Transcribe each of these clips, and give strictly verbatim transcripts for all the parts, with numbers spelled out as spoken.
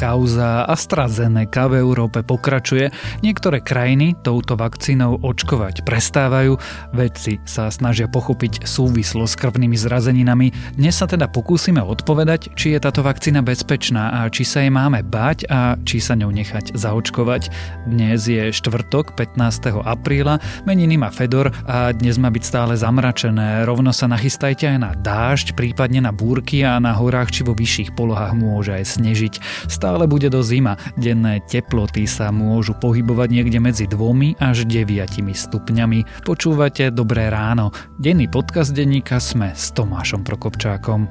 kauza AstraZeneca v Európe pokračuje. Niektoré krajiny touto vakcínou očkovať prestávajú. Vedci sa snažia pochopiť súvislosť s krvnými zrazeninami. Dnes sa teda pokúsime odpovedať, či je táto vakcína bezpečná a či sa jej máme báť a či sa ňou nechať zaočkovať. Dnes je štvrtok, pätnásteho apríla, meniny má Fedor a dnes má byť stále zamračené. Rovno sa nachystajte aj na dážď, prípadne na búrky a na horách či vo vyšších polohách môže aj snežiť. Stále bude do zima. Denné teploty sa môžu pohybovať niekde medzi dvomi až deviatimi stupňami. Počúvate Dobré ráno. Denný podcast denníka SME s Tomášom Prokopčákom.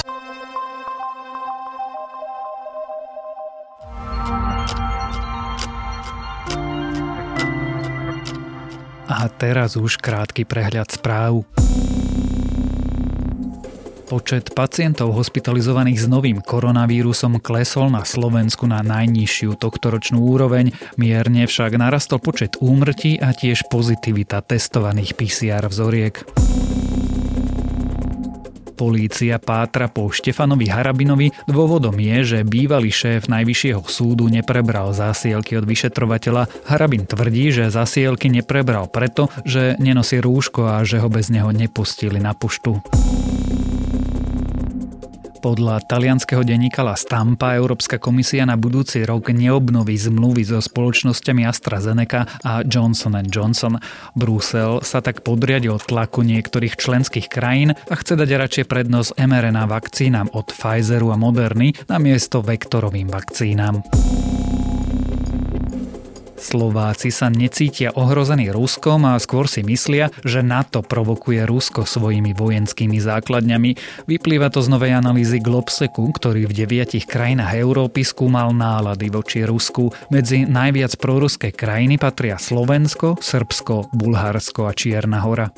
A teraz už krátky prehľad správ. Počet pacientov hospitalizovaných s novým koronavírusom klesol na Slovensku na najnižšiu tohtoročnú úroveň, mierne však narastol počet úmrtí a tiež pozitivita testovaných pé cé er vzoriek. Polícia pátra po Štefanovi Harabinovi. Dôvodom je, že bývalý šéf Najvyššieho súdu neprebral zásielky od vyšetrovateľa. Harabin tvrdí, že zásielky neprebral preto, že nenosí rúško a že ho bez neho nepustili na poštu. Podľa talianskeho denníka La Stampa Európska komisia na budúci rok neobnoví zmluvy so spoločnosťami AstraZeneca a Johnson and Johnson. Brusel sa tak podriadil tlaku niektorých členských krajín a chce dať radšej prednosť em er en á vakcínam od Pfizeru a Moderny namiesto vektorovým vakcínam. Slováci sa necítia ohrození Ruskom a skôr si myslia, že NATO provokuje Rusko svojimi vojenskými základňami. Vyplýva to z novej analýzy GLOBSECu, ktorý v deviatich krajinách Európy skúmal nálady voči Rusku. Medzi najviac proruské krajiny patria Slovensko, Srbsko, Bulharsko a Čierna hora.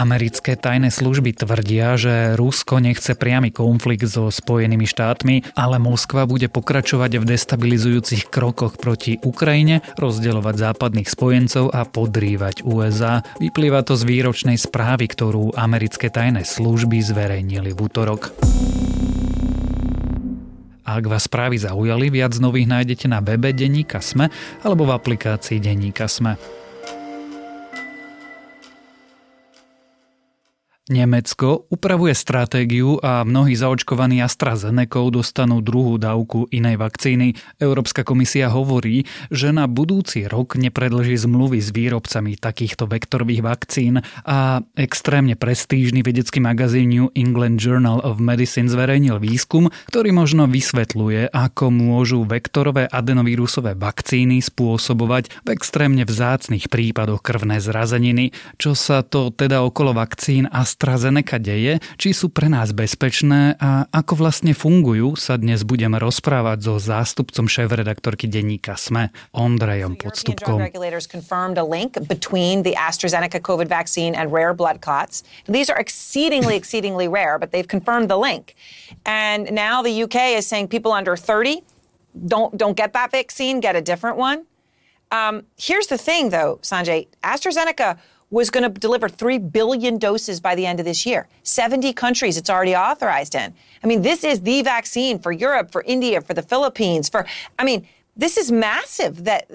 Americké tajné služby tvrdia, že Rusko nechce priamy konflikt so Spojenými štátmi, ale Moskva bude pokračovať v destabilizujúcich krokoch proti Ukrajine, rozdeľovať západných spojencov a podrývať ú es á. Vyplýva to z výročnej správy, ktorú americké tajné služby zverejnili v útorok. Ak vás správy zaujali, viac nových nájdete na webe denníka SME alebo v aplikácii denníka SME. Nemecko upravuje stratégiu a mnohí zaočkovaní AstraZenecou dostanú druhú dávku inej vakcíny. Európska komisia hovorí, že na budúci rok nepredĺží zmluvy s výrobcami takýchto vektorových vakcín a extrémne prestížny vedecký magazín New England Journal of Medicine zverejnil výskum, ktorý možno vysvetľuje, ako môžu vektorové adenovírusové vakcíny spôsobovať v extrémne vzácnych prípadoch krvné zrazeniny. Čo sa to teda okolo vakcín AstraZeneca AstraZeneca deje, či sú pre nás bezpečné a ako vlastne fungujú, sa dnes budeme rozprávať so zástupcom šéfredaktorky denníka SME Ondrejom Podstupkom. Um, here's the thing though, Sanjay, AstraZeneca was going to deliver three billion doses by the end of this year. seventy countries it's already authorized in. I mean, this is the vaccine for Europe, for India, for the Philippines, for, I mean, this is massive. That,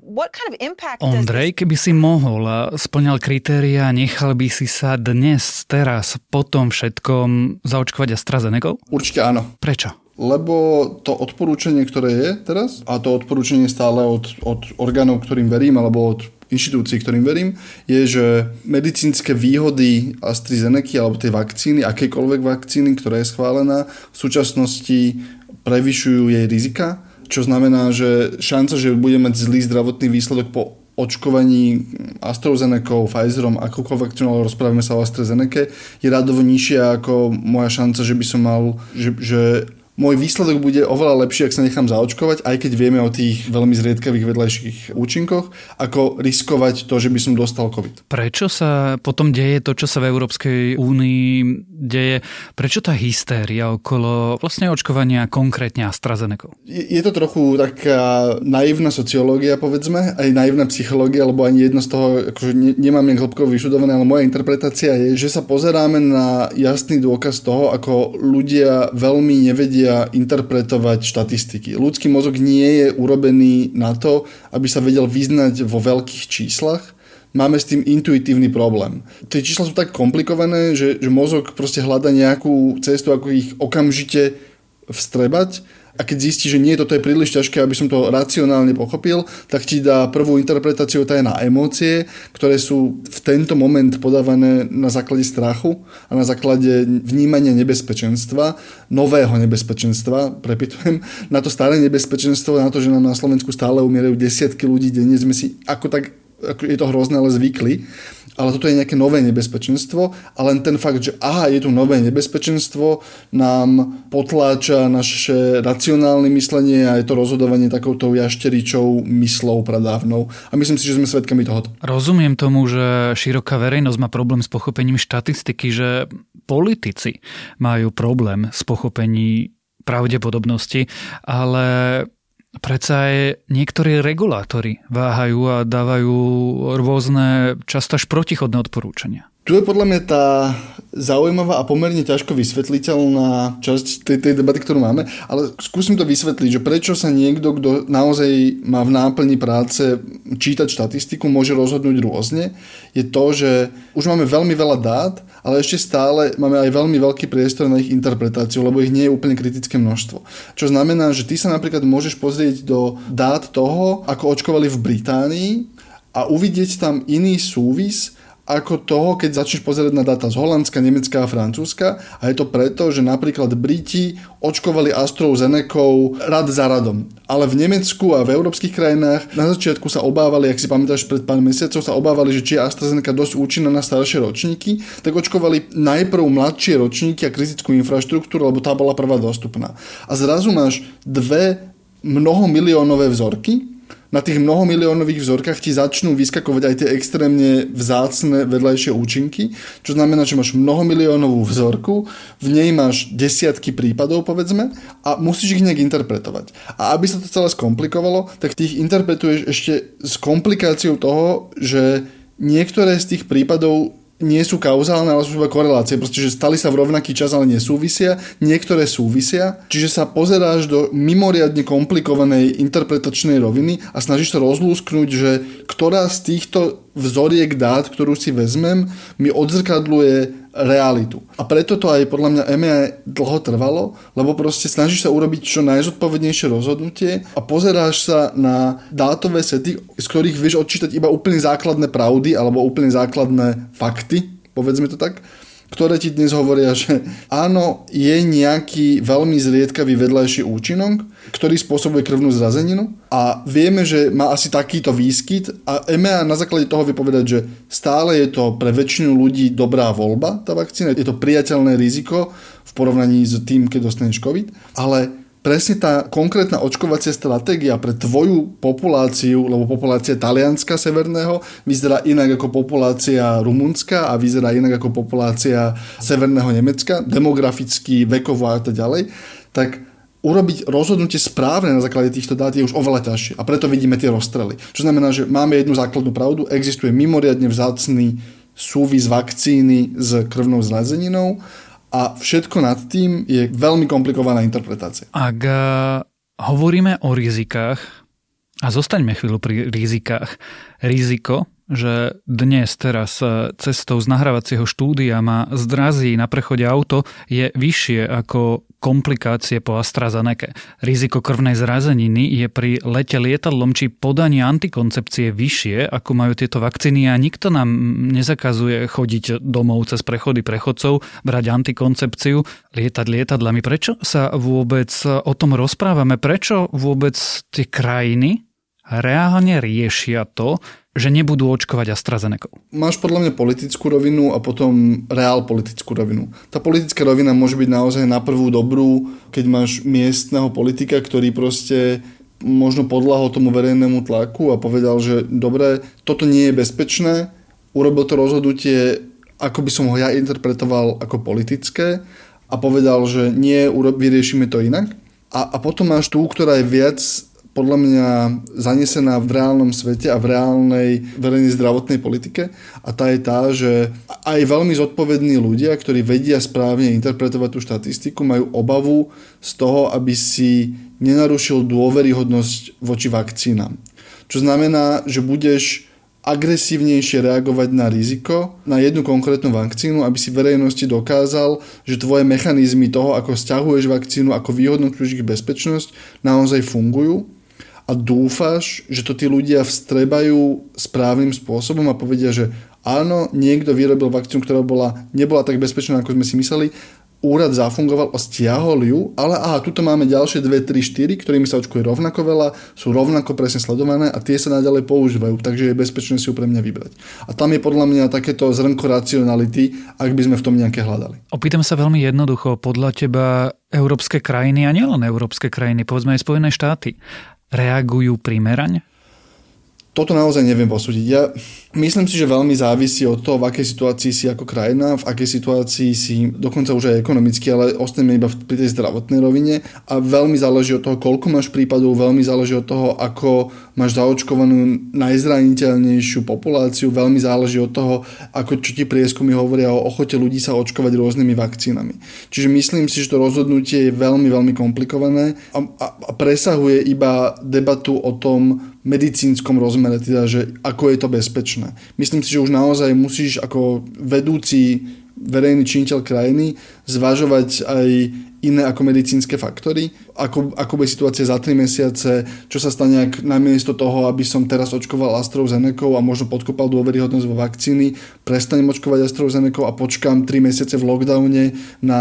what kind of impact does Ondrej, this... keby si mohol a splňal kritéria, nechal by si sa dnes, teraz, po tom všetkom zaočkovať AstraZenecou? Určite áno. Prečo? Lebo to odporúčanie, ktoré je teraz, a to odporúčanie stále od, od orgánov, ktorým verím, alebo od inštitúcií, ktorým verím, je, že medicínske výhody AstraZeneca alebo tej vakcíny, akékoľvek vakcíny, ktorá je schválená, v súčasnosti prevyšujú jej rizika, čo znamená, že šanca, že bude mať zlý zdravotný výsledok po očkovaní AstraZenecou, Pfizerom, akoukoľvek vakcínou, ale rozprávame sa o AstraZeneca, je radovo nižšia ako moja šanca, že by som mal, že, že Môj výsledok bude oveľa lepší, ak sa nechám zaočkovať, aj keď vieme o tých veľmi zriedkavých vedľajších účinkoch, ako riskovať to, že by som dostal COVID. Prečo sa potom deje to, čo sa v Európskej únii deje? Prečo tá hystéria okolo vlastne očkovania konkrétne AstraZeneca? Je, je to trochu taká naivná sociológia, povedzme, aj naivná psychológia, lebo ani jedno z toho, akože nemám nejak hĺbko vyšudované, ale moja interpretácia je, že sa pozeráme na jasný dôkaz toho, ako ľudia veľmi nevedia interpretovať štatistiky. Ľudský mozog nie je urobený na to, aby sa vedel vyznať vo veľkých číslach. Máme s tým intuitívny problém. Tie čísla sú tak komplikované, že, že mozog proste hľada nejakú cestu, ako ich okamžite vstrebať, a keď zistí, že nie, toto je príliš ťažké, aby som to racionálne pochopil, tak ti dá prvú interpretáciu, tá je na emócie, ktoré sú v tento moment podávané na základe strachu a na základe vnímania nebezpečenstva, nového nebezpečenstva, prepitujem, na to staré nebezpečenstvo, na to, že nám na Slovensku stále umierajú desiatky ľudí denne, sme si ako tak, ako je to hrozné, ale zvykli. Ale toto je nejaké nové nebezpečenstvo a len ten fakt, že aha, je tu nové nebezpečenstvo, nám potláča naše racionálne myslenie a je to rozhodovanie takouto jašteričou myslou pradávnou. A myslím si, že sme svedkami tohoto. Rozumiem tomu, že široká verejnosť má problém s pochopením štatistiky, že politici majú problém s pochopením pravdepodobnosti, ale predsa aj niektorí regulátori váhajú a dávajú rôzne, často až protichodné odporúčania. Tu je podľa mňa tá zaujímavá a pomerne ťažko vysvetliteľná časť tej, tej debaty, ktorú máme, ale skúsim to vysvetliť, že prečo sa niekto, kto naozaj má v náplni práce čítať štatistiku, môže rozhodnúť rôzne, je to, že už máme veľmi veľa dát, ale ešte stále máme aj veľmi veľký priestor na ich interpretáciu, lebo ich nie je úplne kritické množstvo. Čo znamená, že ty sa napríklad môžeš pozrieť do dát toho, ako očkovali v Británii a uvidieť tam iný súvis, ako toho, keď začneš pozerať na dáta z Holandska, Nemecka a Francúzska, a je to preto, že napríklad Briti očkovali AstraZenecou rad za radom. Ale v Nemecku a v európskych krajinách na začiatku sa obávali, ak si pamätáš pred pár mesiacov, sa obávali, že či je AstraZeneca dosť účinná na staršie ročníky, tak očkovali najprv mladšie ročníky a kritickú infraštruktúru, lebo tá bola prvá dostupná. A zrazu máš dve mnohomiliónové vzorky. Na tých mnohomiliónových vzorkách ti začnú vyskakovať aj tie extrémne vzácne vedľajšie účinky, čo znamená, že máš mnohomiliónovú vzorku, v nej máš desiatky prípadov, povedzme, a musíš ich nejak interpretovať. A aby sa to celé skomplikovalo, tak ty ich interpretuješ ešte s komplikáciou toho, že niektoré z tých prípadov nie sú kauzálne, ale sú iba korelácie. Proste, že stali sa v rovnaký čas, ale nesúvisia. Niektoré súvisia. Čiže sa pozeráš do mimoriadne komplikovanej interpretačnej roviny a snažíš sa rozlúsknuť, že ktorá z týchto vzoriek dát, ktorú si vezmem, mi odzrkadluje realitu. A preto to aj podľa mňa em á dlho trvalo, lebo proste snažíš sa urobiť čo najzodpovednejšie rozhodnutie a pozeráš sa na dátové sety, z ktorých vieš odčítať iba úplne základné pravdy alebo úplne základné fakty, povedzme to tak, ktoré ti dnes hovoria, že áno, je nejaký veľmi zriedkavý vedľajší účinok, ktorý spôsobuje krvnú zrazeninu a vieme, že má asi takýto výskyt a em á na základe toho vie povedať, že stále je to pre väčšinu ľudí dobrá voľba, tá vakcína, je to priateľné riziko v porovnaní s tým, keď dostaneš COVID, ale presne tá konkrétna očkovacia stratégia pre tvoju populáciu, lebo populácia Talianska severného vyzerá inak ako populácia Rumunska a vyzerá inak ako populácia severného Nemecka, demograficky, vekovo a tak ďalej, tak urobiť rozhodnutie správne na základe týchto dát je už oveľa ťažšie. A preto vidíme tie rozstrely. Čo znamená, že máme jednu základnú pravdu, existuje mimoriadne vzácny súvis vakcíny s krvnou zrazeninou, a všetko nad tým je veľmi komplikovaná interpretácia. Ak uh, hovoríme o rizikách, a zostaňme chvíľu pri rizikách, riziko, že dnes teraz cestou z nahrávacieho štúdia ma zdrazí na prechode auto, je vyššie ako komplikácie po AstraZenece. Riziko krvnej zrazeniny je pri lete lietadlom či podaní antikoncepcie vyššie, ako majú tieto vakcíny a nikto nám nezakazuje chodiť domov cez prechody prechodcov, brať antikoncepciu, lietať lietadlami. Prečo sa vôbec o tom rozprávame? Prečo vôbec tie krajiny reálne riešia to, že nebudú očkovať AstraZeneca? Máš podľa mňa politickú rovinu a potom reál politickú rovinu. Tá politická rovina môže byť naozaj na prvú dobrú, keď máš miestneho politika, ktorý proste možno podľahol tomu verejnému tlaku a povedal, že dobre, toto nie je bezpečné, urobil to rozhodnutie, ako by som ho ja interpretoval ako politické a povedal, že nie, vyriešime to inak. A, a potom máš tú, ktorá je viac podľa mňa zanesená v reálnom svete a v reálnej verejnej zdravotnej politike. A tá je tá, že aj veľmi zodpovední ľudia, ktorí vedia správne interpretovať tú štatistiku, majú obavu z toho, aby si nenarušil dôveryhodnosť voči vakcínám. Čo znamená, že budeš agresívnejšie reagovať na riziko, na jednu konkrétnu vakcínu, aby si verejnosti dokázal, že tvoje mechanizmy toho, ako sťahuješ vakcínu, ako vyhodnotuješ ich bezpečnosť, naozaj fungujú. A dúfáš, že to tí ľudia vstrebajú správnym spôsobom a povedia, že áno, niekto vyrobil vakcínu, ktorá bola, nebola tak bezpečná, ako sme si mysleli, úrad zafungoval a stiahol ju, ale aha, tuto máme ďalšie dve, tri, štyri, ktorými sa očkuje rovnako veľa, sú rovnako presne sledované a tie sa naďalej používajú, takže je bezpečné si ju pre mňa vybrať. A tam je podľa mňa takéto zrnko racionality, ak by sme v tom nejaké hľadali. Opýtam sa veľmi jednoducho, podľa teba európske krajiny a nielen európske krajiny, povedzme aj Spojené štáty, reagujú primerane? Toto naozaj neviem posúdiť. Ja myslím si, že veľmi závisí od toho, v akej situácii si ako krajina, v akej situácii si dokonca už aj ekonomicky, ale ostaneme iba pri tej zdravotnej rovine a veľmi záleží od toho, koľko máš prípadov, veľmi záleží od toho, ako máš zaočkovanú najzraniteľnejšiu populáciu, veľmi záleží od toho, ako čo ti prieskumy hovoria o ochote ľudí sa očkovať rôznymi vakcínami. Čiže myslím si, že to rozhodnutie je veľmi, veľmi komplikované a, a, a presahuje iba debatu o tom medicínskom rozmere, teda, že ako je to bezpečné. Myslím si, že už naozaj musíš ako vedúci verejný činiteľ krajiny zvažovať aj iné ako medicínske faktory, ako, ako bude situácia za tri mesiace, čo sa stane, ak namiesto toho, aby som teraz očkoval AstraZeneca a možno podkopal dôveryhodnosť vo vakcíny, prestanem očkovať AstraZeneca a počkám tri mesiace v lockdowne na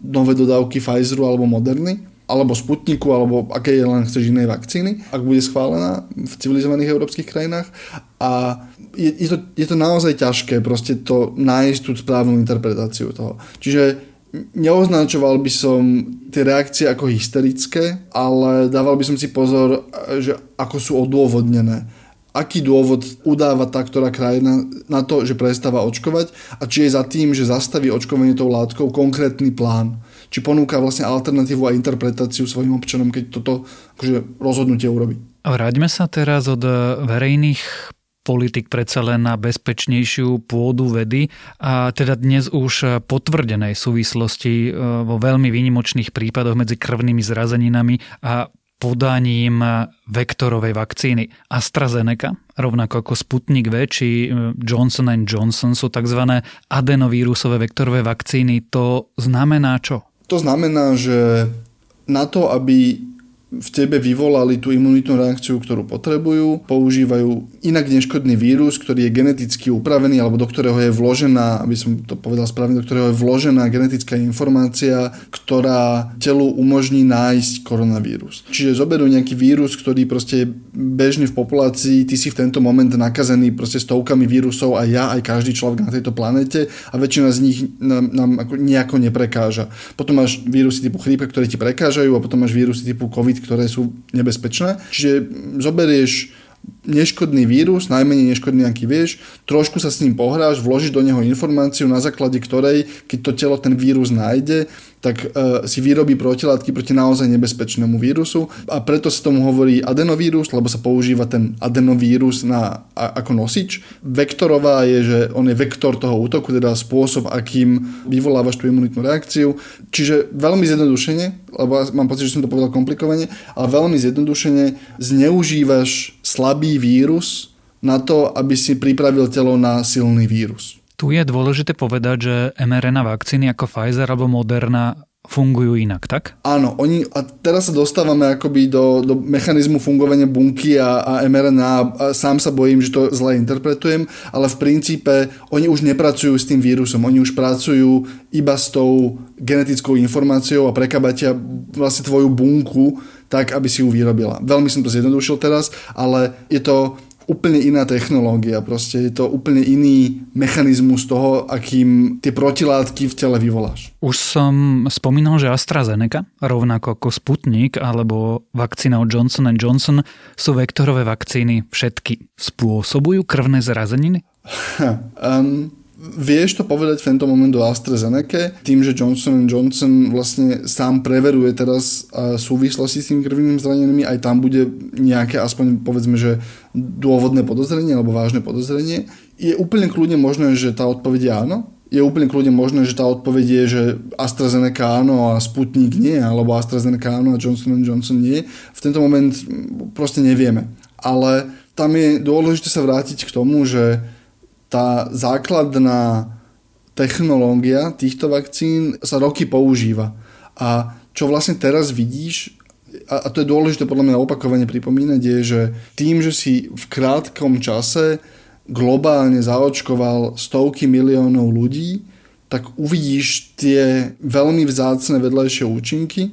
nové dodávky Pfizeru alebo Moderny, alebo Sputniku, alebo aké je len chceš inej vakcíny, ak bude schválená v civilizovaných európskych krajinách. A je, je, to, je to naozaj ťažké proste to nájsť tú správnu interpretáciu toho. Čiže neoznačoval by som tie reakcie ako hysterické, ale dával by som si pozor, že ako sú odôvodnené. Aký dôvod udáva tá, ktorá krajina na to, že prestáva očkovať a či je za tým, že zastaví očkovanie tou látkou konkrétny plán. Či ponúka vlastne alternatívu a interpretáciu svojim občanom, keď toto akože, rozhodnutie urobí. Vráťme sa teraz od verejných politik predsa len na bezpečnejšiu pôdu vedy a teda dnes už potvrdenej súvislosti vo veľmi výnimočných prípadoch medzi krvnými zrazeninami a podaním vektorovej vakcíny. AstraZeneca, rovnako ako Sputnik V či Johnson and Johnson sú tzv. Adenovírusové vektorové vakcíny. To znamená čo? To znamená, že na to, aby v tebe vyvolali tú imunitnú reakciu, ktorú potrebujú, používajú inak neškodný vírus, ktorý je geneticky upravený, alebo do ktorého je vložená, aby som to povedal správne, do ktorého je vložená genetická informácia, ktorá telu umožní nájsť koronavírus. Čiže zoberú nejaký vírus, ktorý proste bežne v populácii, ty si v tento moment nakazený proste stovkami vírusov a ja, aj každý človek na tejto planete a väčšina z nich nám, nám ako nejako neprekáža. Potom máš vírusy typu chrípka, ktoré ti prekážajú a potom máš vírusy typu COVID, ktoré sú nebezpečné. Čiže zoberieš neškodný vírus, najmenej neškodný, aký vieš, trošku sa s ním pohráš, vložíš do neho informáciu, na základe ktorej, keď to telo ten vírus nájde, tak e, si vyrobí protilátky proti naozaj nebezpečnému vírusu a preto sa tomu hovorí adenovírus, lebo sa používa ten adenovírus na, a, ako nosič. Vektorová je, že on je vektor toho útoku, teda spôsob, akým vyvolávaš tú imunitnú reakciu. Čiže veľmi zjednodušene, lebo mám pocit, že som to povedal komplikovane, ale veľmi zjednodušene zneužívaš slabý vírus na to, aby si pripravil telo na silný vírus. Tu je dôležité povedať, že em er en á vakcíny ako Pfizer alebo Moderna fungujú inak, tak? Áno, oni, a teraz sa dostávame akoby do, do mechanizmu fungovania bunky a, a em er en á a sám sa bojím, že to zle interpretujem, ale v princípe oni už nepracujú s tým vírusom, oni už pracujú iba s tou genetickou informáciou a prekabatia vlastne tvoju bunku tak, aby si ju vyrobila. Veľmi som to zjednodušil teraz, ale je to úplne iná technológia, proste je to úplne iný mechanizmus toho, akým tie protilátky v tele vyvoláš. Už som spomínal, že AstraZeneca, rovnako ako Sputnik alebo vakcína od Johnson and Johnson, sú vektorové vakcíny všetky. Spôsobujú krvné zrazeniny? um, vieš to povedať v tento moment o AstraZeneca, tým, že Johnson and Johnson vlastne sám preveruje teraz súvislosti s tým krvným zranenými, aj tam bude nejaké, aspoň povedzme, že dôvodné podozrenie alebo vážne podozrenie. Je úplne kľudne možné, že tá odpoveď je áno. Je úplne kľudne možné, že tá odpoveď je, že AstraZeneca áno a Sputnik nie, alebo AstraZeneca áno a Johnson and Johnson nie. V tento moment proste nevieme. Ale tam je dôležité sa vrátiť k tomu, že tá základná technológia týchto vakcín sa roky používa. A čo vlastne teraz vidíš, a to je dôležité podľa mňa opakovane pripomínať, je, že tým, že si v krátkom čase globálne zaočkoval stovky miliónov ľudí, tak uvidíš tie veľmi vzácne vedľajšie účinky,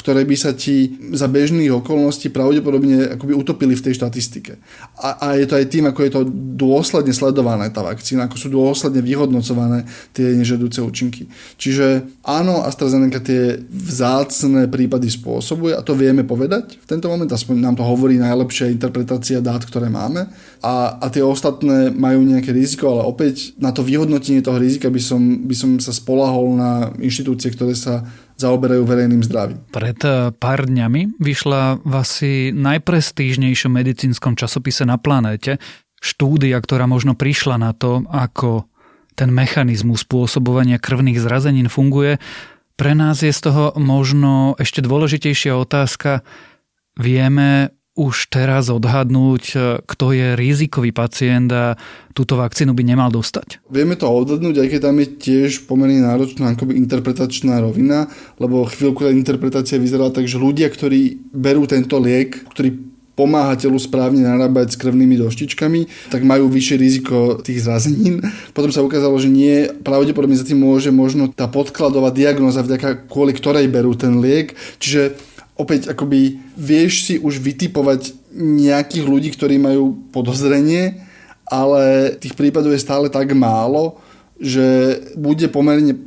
ktoré by sa ti za bežných okolností pravdepodobne akoby utopili v tej štatistike. A, a je to aj tým, ako je to dôsledne sledované tá vakcína, ako sú dôsledne vyhodnocované tie nežiaduce účinky. Čiže áno, AstraZeneca tie vzácne prípady spôsobuje a to vieme povedať v tento moment, aspoň nám to hovorí najlepšia interpretácia dát, ktoré máme. A, a tie ostatné majú nejaké riziko, ale opäť na to vyhodnotenie toho rizika by som, by som sa spolahol na inštitúcie, ktoré sa zaoberajú verejným zdravím. Pred pár dňami vyšla v asi najprestížnejšom medicínskom časopise na planéte štúdia, ktorá možno prišla na to, ako ten mechanizmus spôsobovania krvných zrazenín funguje. Pre nás je z toho možno ešte dôležitejšia otázka. Vieme už teraz odhadnúť, kto je rizikový pacient a túto vakcínu by nemal dostať? Vieme to odhadnúť, aj keď tam je tiež pomerne náročná akoby interpretačná rovina, lebo chvíľku tá interpretácia vyzerala tak, že ľudia, ktorí berú tento liek, ktorý pomáha telu správne narábať s krvnými doštičkami, tak majú vyššie riziko tých zrazenín. Potom sa ukázalo, že nie, pravdepodobne za tým môže možno tá podkladová diagnóza, vďaka kvôli ktorej berú ten liek. Čiže opäť akoby vieš si už vytipovať nejakých ľudí, ktorí majú podozrenie, ale tých prípadov je stále tak málo, že bude pomerne,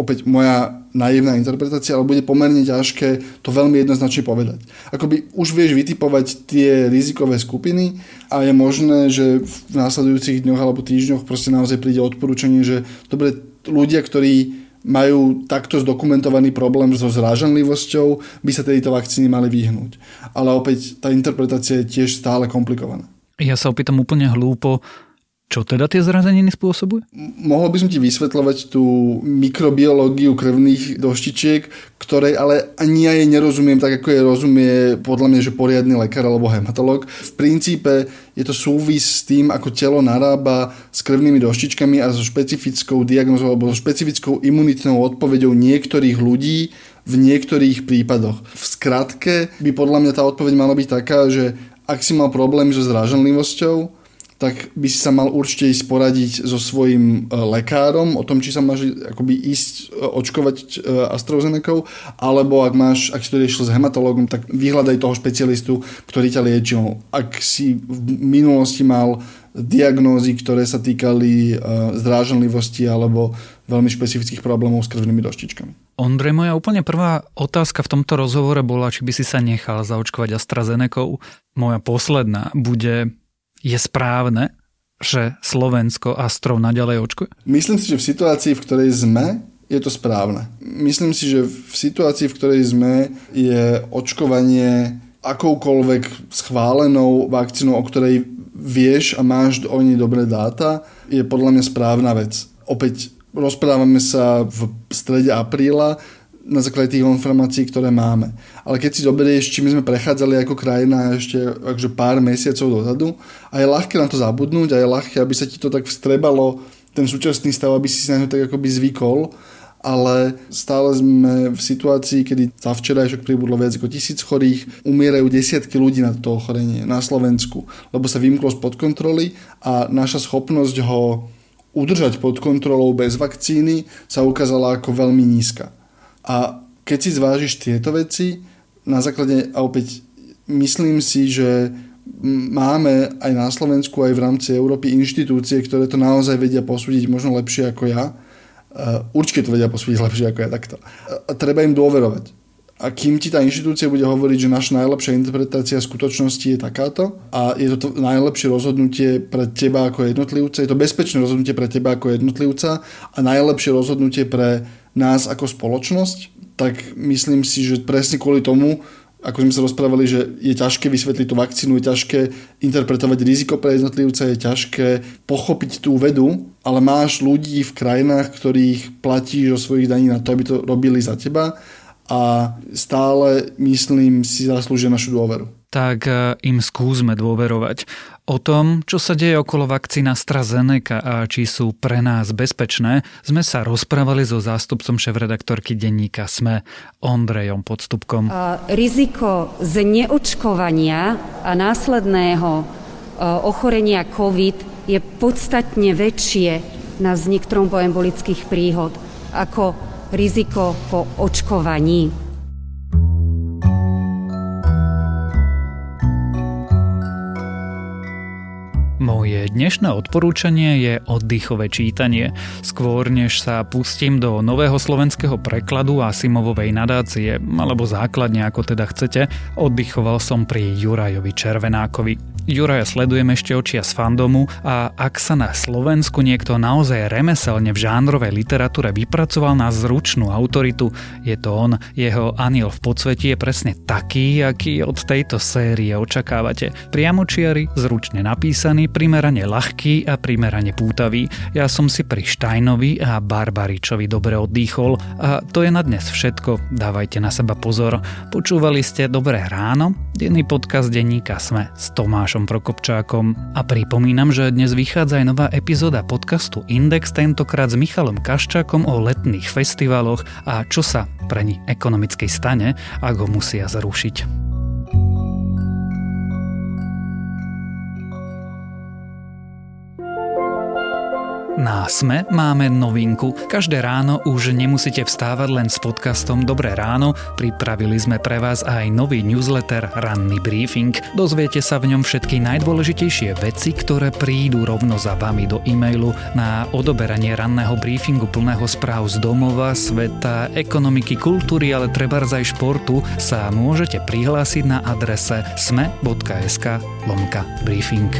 opäť moja naivná interpretácia, ale bude pomerne ťažké to veľmi jednoznačne povedať. Akoby už vieš vytipovať tie rizikové skupiny a je možné, že v následujúcich dňoch alebo týždňoch proste naozaj príde odporúčanie, že dobre, ľudia, ktorí majú takto zdokumentovaný problém so zrážanlivosťou, by sa tejto vakcíny mali vyhnúť. Ale opäť tá interpretácia je tiež stále komplikovaná. Ja sa opýtam úplne hlúpo, čo teda tie zrazeniny spôsobujú? Mohol by som ti vysvetľovať tú mikrobiológiu krvných doštičiek, ktorej ale ani ja jej nerozumiem tak, ako je rozumie podľa mňa, že poriadny lekár alebo hematológ. V princípe je to súvis s tým, ako telo narába s krvnými doštičkami a so špecifickou diagnózou alebo so špecifickou imunitnou odpoveďou niektorých ľudí v niektorých prípadoch. V skratke by podľa mňa tá odpoveď mala byť taká, že ak si mal problém so zrážanlivosťou, tak by si sa mal určite ísť poradiť so svojím lekárom o tom, či sa máš akoby ísť očkovať AstraZenecou, alebo ak máš, ak si to riešil s hematológom, tak vyhľadaj toho špecialistu, ktorý ťa liečil. Ak si v minulosti mal diagnózy, ktoré sa týkali zdrážanlivosti alebo veľmi špecifických problémov s krvnými doštičkami. Ondrej, moja úplne prvá otázka v tomto rozhovore bola, či by si sa nechal zaočkovať AstraZenecou. Moja posledná bude... Je správne, že Slovensko Astrov naďalej očkuje? Myslím si, že v situácii, v ktorej sme, je to správne. Myslím si, že v situácii, v ktorej sme, je očkovanie akoukoľvek schválenou vakcínou, o ktorej vieš a máš o nej dobré dáta, je podľa mňa správna vec. Opäť rozprávame sa v strede apríla, na základe tých informácií, ktoré máme. Ale keď si zoberieš, či my sme prechádzali ako krajina ešte akže pár mesiacov dozadu, a je ľahké na to zabudnúť a je ľahké, aby sa ti to tak vstrebalo, ten súčasný stav, aby si sa na to tak akoby zvykol, ale stále sme v situácii, kedy za včerajšok pribudlo viac ako tisíc chorých, umierajú desiatky ľudí na to ochorenie na Slovensku, lebo sa vymklo spod kontroly a naša schopnosť ho udržať pod kontrolou bez vakcíny sa ukázala ako veľmi nízka. A keď si zvážiš tieto veci, na základe, a opäť myslím si, že máme aj na Slovensku, aj v rámci Európy inštitúcie, ktoré to naozaj vedia posúdiť možno lepšie ako ja. Určite to vedia posúdiť lepšie ako ja takto. A treba im dôverovať. A kým ti tá inštitúcia bude hovoriť, že naša najlepšia interpretácia skutočnosti je takáto a je to, to najlepšie rozhodnutie pre teba ako jednotlivca, je to bezpečné rozhodnutie pre teba ako jednotlivca a najlepšie rozhodnutie pre nás ako spoločnosť, tak myslím si, že presne kvôli tomu, ako sme sa rozprávali, že je ťažké vysvetliť tú vakcínu, je ťažké interpretovať riziko pre jednotlivca, je ťažké pochopiť tú vedu, ale máš ľudí v krajinách, ktorých platíš o svojich daní na to, aby to robili za teba, a stále, myslím, si zaslúžia našu dôveru. Tak im skúsme dôverovať. O tom, čo sa deje okolo vakcín AstraZeneca a či sú pre nás bezpečné, sme sa rozprávali so zástupcom šéfredaktorky denníka SME, Ondrejom Podstupkom. Riziko z neočkovania a následného ochorenia COVID je podstatne väčšie na vznik tromboembolických príhod ako riziko po očkovaní. Moje dnešné odporúčanie je oddychové čítanie. Skôr než sa pustím do nového slovenského prekladu a Simovovej nadácie, alebo základne, ako teda chcete, oddychoval som pri Jurajovi Červenákovi. Juraja sledujem ešte očia z fandomu a ak sa na Slovensku niekto naozaj remeselne v žánrovej literatúre vypracoval na zručnú autoritu, je to on. Jeho Aniel v podsvetí je presne taký, aký od tejto série očakávate. Priamočiary, zručne napísaný, primerane ľahký a primerane pútavý. Ja som si pri Štajnovi a Barbaričovi dobre oddychol a to je na dnes všetko. Dávajte na seba pozor. Počúvali ste Dobré ráno? Denný podcast denníka SME s Tomášom Prokopčákom. A pripomínam, že dnes vychádza aj nová epizóda podcastu Index, tentokrát s Michalom Kaščákom o letných festivaloch a čo sa pre ni ekonomicky stane, ak ho musia zrušiť. Na SME máme novinku. Každé ráno už nemusíte vstávať len s podcastom Dobré ráno. Pripravili sme pre vás aj nový newsletter Ranný briefing. Dozviete sa v ňom všetky najdôležitejšie veci, ktoré prídu rovno za vami do e-mailu. Na odoberanie ranného briefingu plného správ z domova, sveta, ekonomiky, kultúry, ale trebárs aj športu sa môžete prihlásiť na adrese sme bodka es ká lomka briefing.